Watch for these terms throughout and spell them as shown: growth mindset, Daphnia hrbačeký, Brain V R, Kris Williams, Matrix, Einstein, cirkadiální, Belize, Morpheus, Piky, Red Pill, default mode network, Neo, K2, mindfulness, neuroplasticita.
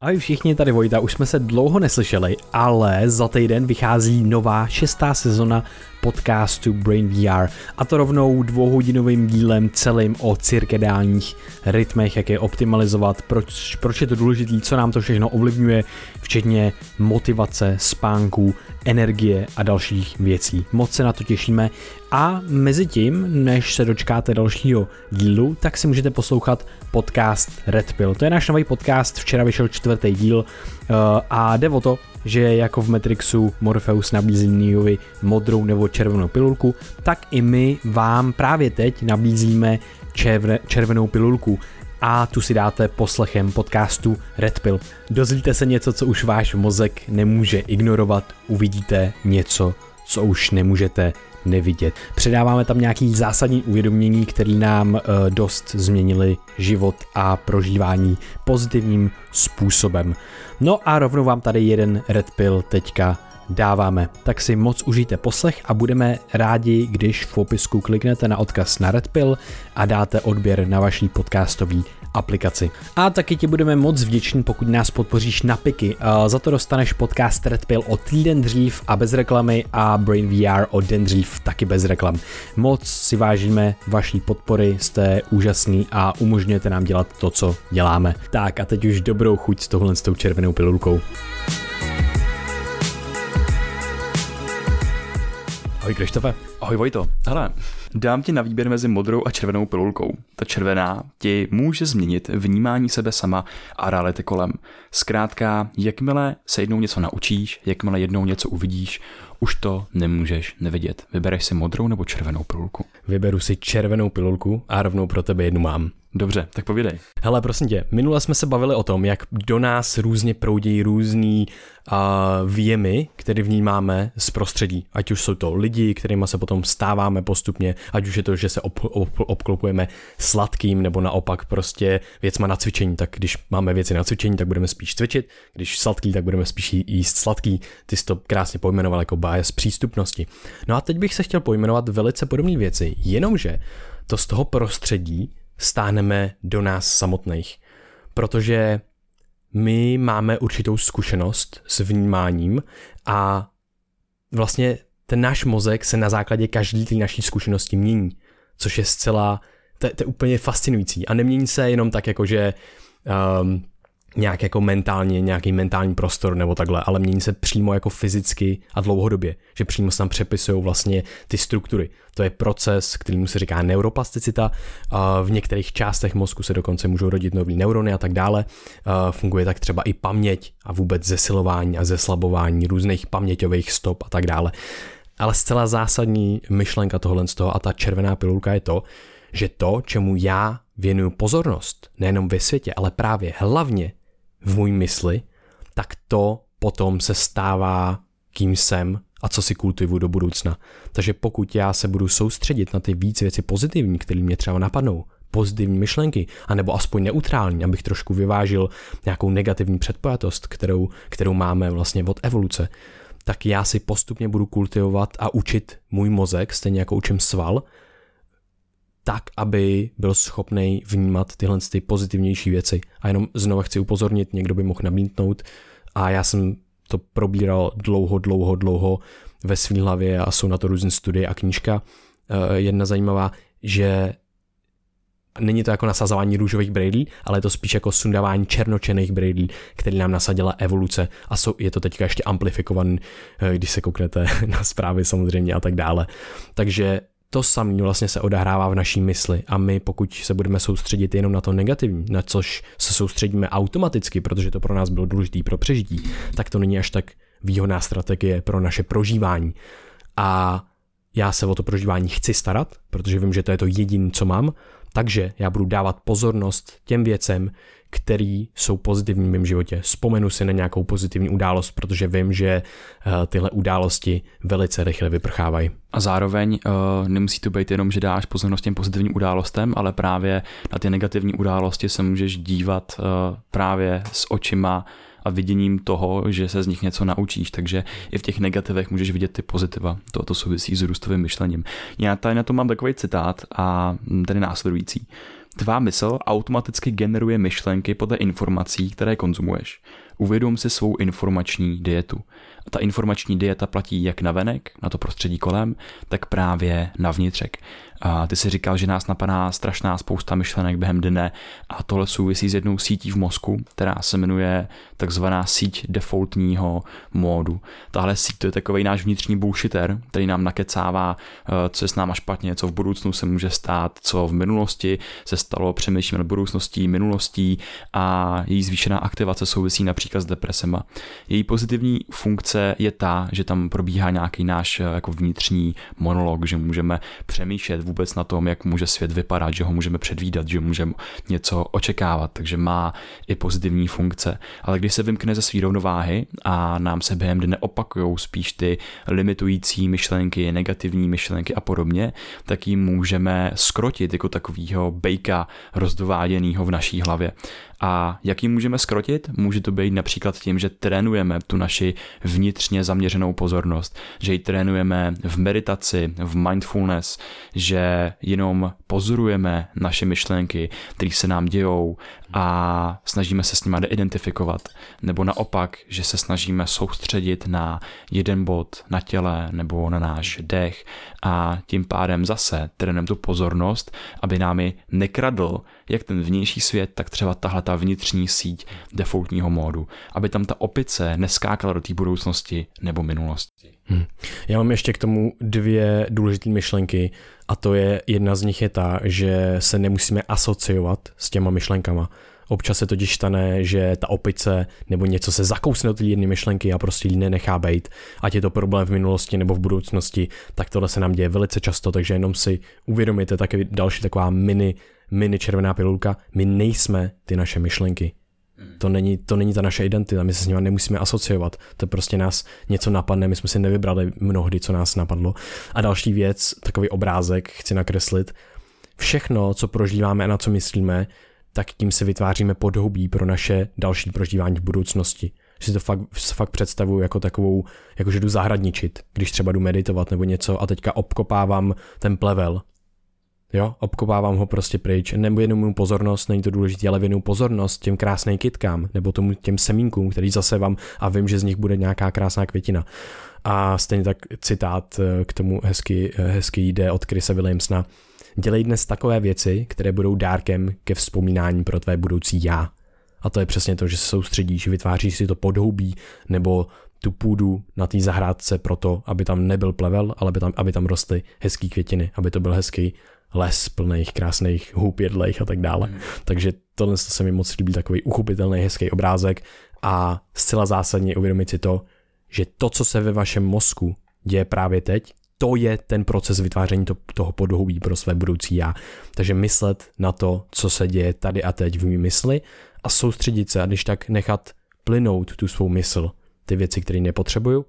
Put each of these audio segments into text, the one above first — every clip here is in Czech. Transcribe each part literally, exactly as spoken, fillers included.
Ahoj všichni, tady Vojta, už jsme se dlouho neslyšeli, ale za týden vychází nová šestá sezona Podcastu Brain V R, a to rovnou dvouhodinovým dílem celým o cirkadiálních rytmech, jak je optimalizovat, proč, proč je to důležitý, co nám to všechno ovlivňuje, včetně motivace, spánku, energie a dalších věcí. Moc se na to těšíme a mezi tím, než se dočkáte dalšího dílu, tak si můžete poslouchat podcast Red Pill. To je náš nový podcast, včera vyšel čtvrtý díl a jde o to, že jako v Matrixu Morpheus nabízí Neovi modrou nebo červenou pilulku, tak i my vám právě teď nabízíme červne, červenou pilulku a tu si dáte poslechem podcastu Red Pill. Dozvíte se něco, co už váš mozek nemůže ignorovat, uvidíte něco, co už nemůžete nevidět. Předáváme tam nějaký zásadní uvědomění, které nám dost změnily život a prožívání pozitivním způsobem. No a rovnou vám tady jeden Red Pill teďka dáváme. Tak si moc užijte poslech a budeme rádi, když v popisku kliknete na odkaz na Red Pill a dáte odběr na vaší podcastové aplikaci. A taky ti budeme moc vděční, pokud nás podpoříš na Piky. Uh, za to dostaneš podcast Red Pill o týden dřív a bez reklamy a Brain V R o den dřív taky bez reklam. Moc si vážíme vaší podpory, jste úžasní a umožňujete nám dělat to, co děláme. Tak a teď už dobrou chuť s touhle s tou červenou pilulkou. Ahoj Krištofe. Ahoj Vojto. Hele, dám ti na výběr mezi modrou a červenou pilulkou. Ta červená ti může změnit vnímání sebe sama a reality kolem. Zkrátka, jakmile se jednou něco naučíš, jakmile jednou něco uvidíš, už to nemůžeš nevidět. Vybereš si modrou nebo červenou pilulku? Vyberu si červenou pilulku a rovnou pro tebe jednu mám. Dobře, tak povídej. Hele, prosím tě, minule jsme se bavili o tom, jak do nás různě proudí různý uh, vjemy, které vnímáme z prostředí. Ať už jsou to lidi, kterýma se potom stáváme postupně, ať už je to, že se ob, ob, obklopujeme sladkým, nebo naopak prostě věcma na cvičení. Tak když máme věci na cvičení, tak budeme spíš cvičit, když sladký, tak budeme spíš jíst sladký. Ty jsi to krásně pojmenoval jako bias přístupnosti. No a teď bych se chtěl pojmenovat velice podobné věci, jenomže to z toho prostředí stáhneme do nás samotných, protože my máme určitou zkušenost s vnímáním a vlastně ten náš mozek se na základě každé té naší zkušenosti mění, což je zcela, to, to je úplně fascinující a nemění se jenom tak jako, že um, nějak jako mentálně, nějaký mentální prostor nebo takhle, ale mění se přímo jako fyzicky a dlouhodobě, že přímo se tam přepisují vlastně ty struktury. To je proces, kterýmu se říká neuroplasticita, v některých částech mozku se dokonce můžou rodit nový neurony a tak dále, funguje tak třeba i paměť a vůbec zesilování a zeslabování různých paměťových stop a tak dále. Ale zcela zásadní myšlenka tohle z toho a ta červená pilulka je to, že to, čemu já věnuju pozornost, nejenom ve světě, ale právě hlavně v mojí mysli, tak to potom se stává, kým jsem a co si kultivuju do budoucna. Takže pokud já se budu soustředit na ty víc věci pozitivní, které mě třeba napadnou, pozitivní myšlenky, anebo aspoň neutrální, abych trošku vyvážil nějakou negativní předpojatost, kterou, kterou máme vlastně od evoluce, tak já si postupně budu kultivovat a učit můj mozek, stejně jako učím sval, tak, aby byl schopný vnímat tyhle ty pozitivnější věci. A jenom znova chci upozornit, někdo by mohl namítnout a já jsem to probíral dlouho, dlouho, dlouho ve svý hlavě a jsou na to různé studie a knížka. Jedna zajímavá, že není to jako nasazování růžových brejlí, ale je to spíš jako sundávání černočerných brejlí, který nám nasadila evoluce a jsou, je to teďka ještě amplifikovaný, když se kouknete na zprávy samozřejmě a tak dále. Takže to samé vlastně se odehrává v naší mysli a my, pokud se budeme soustředit jenom na to negativní, na což se soustředíme automaticky, protože to pro nás bylo důležité pro přežití, tak to není až tak výhodná strategie pro naše prožívání. A já se o to prožívání chci starat, protože vím, že to je to jediné, co mám, takže já budu dávat pozornost těm věcem, které jsou pozitivní v mém životě. Vzpomenu si na nějakou pozitivní událost, protože vím, že tyhle události velice rychle vyprchávají. A zároveň uh, nemusí to být jenom, že dáš pozornost těm pozitivním událostem, ale právě na ty negativní události se můžeš dívat uh, právě s očima a viděním toho, že se z nich něco naučíš, takže i v těch negativech můžeš vidět ty pozitiva. To souvisí s růstovým myšlením. Já tady na to mám takový citát a tady následující. Tvá mysl automaticky generuje myšlenky podle informací, které konzumuješ. Uvědom si svou informační dietu. A ta informační dieta platí jak na venek, na to prostředí kolem, tak právě na vnitřek. A ty si říkal, že nás napadá strašná spousta myšlenek během dne a tohle souvisí s jednou sítí v mozku, která se jmenuje takzvaná síť defaultního módu. Tahle síť to je takovej náš vnitřní bullshiter, který nám nakecává, co je s náma špatně, co v budoucnu se může stát, co v minulosti se stalo, přemýšlíme nad budoucností, minulostí a její zvýšená aktivace souvisí například s depresema. Její pozitivní funkce je ta, že tam probíhá nějaký náš jako vnitřní monolog, že můžeme přemýšlet vůbec na tom, jak může svět vypadat, že ho můžeme předvídat, že můžeme něco očekávat, takže má i pozitivní funkce. Ale když se vymkne ze své rovnováhy a nám se během dne opakujou spíš ty limitující myšlenky, negativní myšlenky a podobně, tak ji můžeme skrotit jako takovýho bejka rozdováděného v naší hlavě. A jak ji můžeme skrotit? Může to být například tím, že trénujeme tu naši vnitřně zaměřenou pozornost, že ji trénujeme v meditaci, v mindfulness, že jenom pozorujeme naše myšlenky, které se nám dějou a snažíme se s nimi deidentifikovat. Nebo naopak, že se snažíme soustředit na jeden bod na těle nebo na náš dech a tím pádem zase trénujeme tu pozornost, aby nám ji nekradl jak ten vnější svět, tak třeba tahle ta vnitřní síť defaultního módu, aby tam ta opice neskákala do té budoucnosti nebo minulosti. Hmm. Já mám ještě k tomu dvě důležité myšlenky a to je, jedna z nich je ta, že se nemusíme asociovat s těma myšlenkama. Občas se totiž stane, že ta opice nebo něco se zakousne do té jedné myšlenky a prostě ji nenechá bejt. Ať je to problém v minulosti nebo v budoucnosti, tak tohle se nám děje velice často, takže jenom si uvědomíte taky další taková mini mini červená pilulka, my nejsme ty naše myšlenky. To není, to není ta naše identita, my se s nimi nemusíme asociovat, to prostě nás něco napadne, my jsme si nevybrali mnohdy, co nás napadlo. A další věc, takový obrázek chci nakreslit, všechno, co prožíváme a na co myslíme, tak tím si vytváříme podhoubí pro naše další prožívání v budoucnosti. Si to fakt, fakt představuju jako takovou, jako že jdu zahradničit, když třeba jdu meditovat nebo něco a teďka obkopávám ten plevel. Jo, obkopávám ho prostě pryč, nebo jenom mu pozornost, není to důležité, ale věnu pozornost těm krásným kytkám, nebo tomu těm semínkům, který zasevám a vím, že z nich bude nějaká krásná květina. A stejně tak citát k tomu hezky, hezky jde od Krise Williamsna. Dělej dnes takové věci, které budou dárkem ke vzpomínání pro tvé budoucí já. A to je přesně to, že se soustředíš, vytváříš si to podhoubí, nebo tu půdu na té zahrádce proto, aby tam nebyl plevel, ale aby tam, aby tam rostly hezký květiny, aby to byl hezký les plných krásných hub jedlejch a tak dále. Mm. Takže tohle se mi moc líbí, takový uchopitelný, hezký obrázek a zcela zásadně uvědomit si to, že to, co se ve vašem mozku děje právě teď, to je ten proces vytváření to, toho podhoubí pro své budoucí já. Takže myslet na to, co se děje tady a teď v mý mysli a soustředit se a když tak nechat plynout tu svou mysl, ty věci, které nepotřebuju,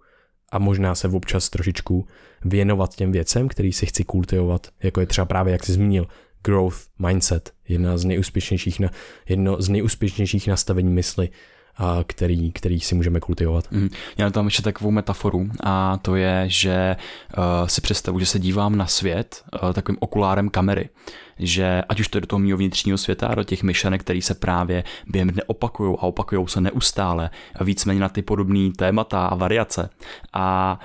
a možná se občas trošičku věnovat těm věcem, který si chci kultivovat, jako je třeba právě, jak jsi zmínil, growth mindset, jedna z nejúspěšnějších na, jedno z nejúspěšnějších nastavení mysli, a který, který si můžeme kultivovat. Mm. Já tam ještě takovou metaforu a to je, že uh, si představu, že se dívám na svět uh, takovým okulárem kamery, že ať už to je do toho mýho vnitřního světa, do těch myšlenek, které se právě během dne opakujou a opakujou se neustále a víceméně na ty podobné témata a variace a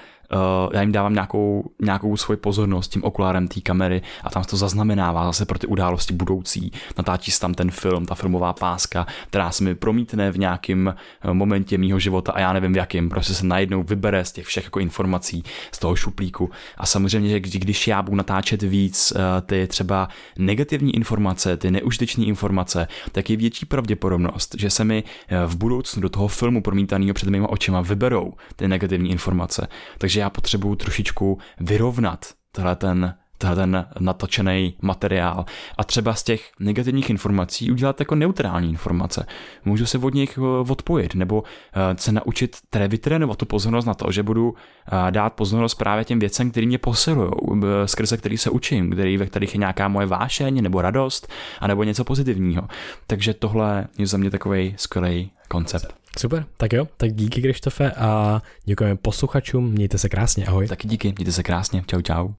já jim dávám nějakou, nějakou svoji pozornost tím okulárem té kamery a tam se to zaznamenává zase pro ty události budoucí. Natáčí se tam ten film, ta filmová páska, která se mi promítne v nějakém momentě mýho života a já nevím v jakém, prostě se najednou vybere z těch všech jako informací, z toho šuplíku. A samozřejmě, že když já budu natáčet víc ty třeba negativní informace, ty neužitečné informace, tak je větší pravděpodobnost, že se mi v budoucnu do toho filmu promítaného před mýma očima vyberou ty negativní informace. Takže já potřebuju trošičku vyrovnat tenhle ten, ten natočený materiál a třeba z těch negativních informací udělat jako neutrální informace. Můžu se od nich odpojit nebo se naučit vytrénovat tu pozornost na to, že budu dát pozornost právě těm věcem, které mě posilují, skrze který se učím, který, ve kterých je nějaká moje vášeň nebo radost anebo něco pozitivního. Takže tohle je za mě takovej skvělý koncept. Super, tak jo, tak díky Krištofe a děkujeme posluchačům, mějte se krásně, ahoj. Taky díky, mějte se krásně, čau čau.